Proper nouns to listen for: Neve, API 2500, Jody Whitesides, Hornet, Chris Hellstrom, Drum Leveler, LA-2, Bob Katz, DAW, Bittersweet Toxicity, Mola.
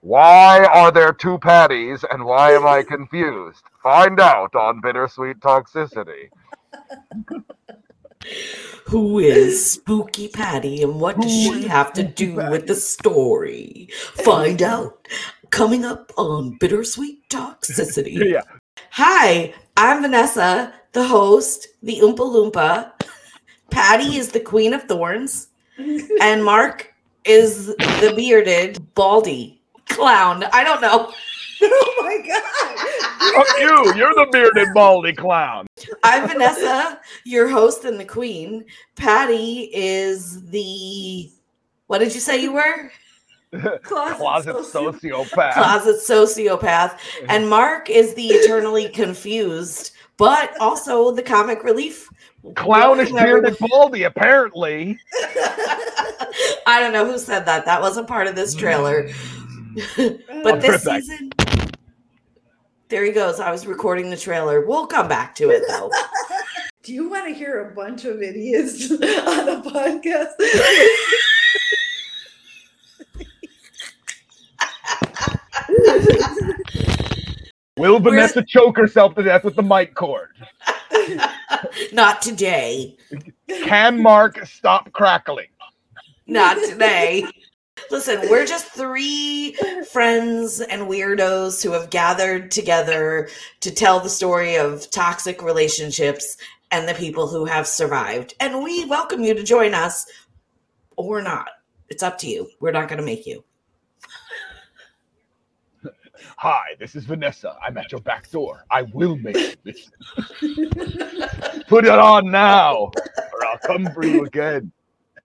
Why are there two patties and why am I confused? Find out on Bittersweet Toxicity. Who is Spooky Patty and what does she have to do with the story? Find out. Coming up on Bittersweet Toxicity. Yeah. Hi, I'm Vanessa, the host, the Oompa Loompa. Patty is the Queen of Thorns. And Mark is the bearded, baldy clown. I don't know. Oh my God. Fuck you. You're the bearded, baldy clown. I'm Vanessa, your host and the queen. Patty is the... What did you say you were? Closet sociopath. And Mark is the eternally confused, but also the comic relief. Clownish bearded baldy, apparently. I don't know who said that. That wasn't part of this trailer. But this season... There he goes. I was recording the trailer. We'll come back to it, though. Do you want to hear a bunch of idiots on a podcast? Will Vanessa choke herself to death with the mic cord? Not today. Can Mark stop crackling? Not today. Listen, we're just three friends and weirdos who have gathered together to tell the story of toxic relationships and the people who have survived. And we welcome you to join us or not. It's up to you. We're not going to make you. Hi, this is Vanessa. I'm at your back door. I will make this. Put it on now, or I'll come for you again.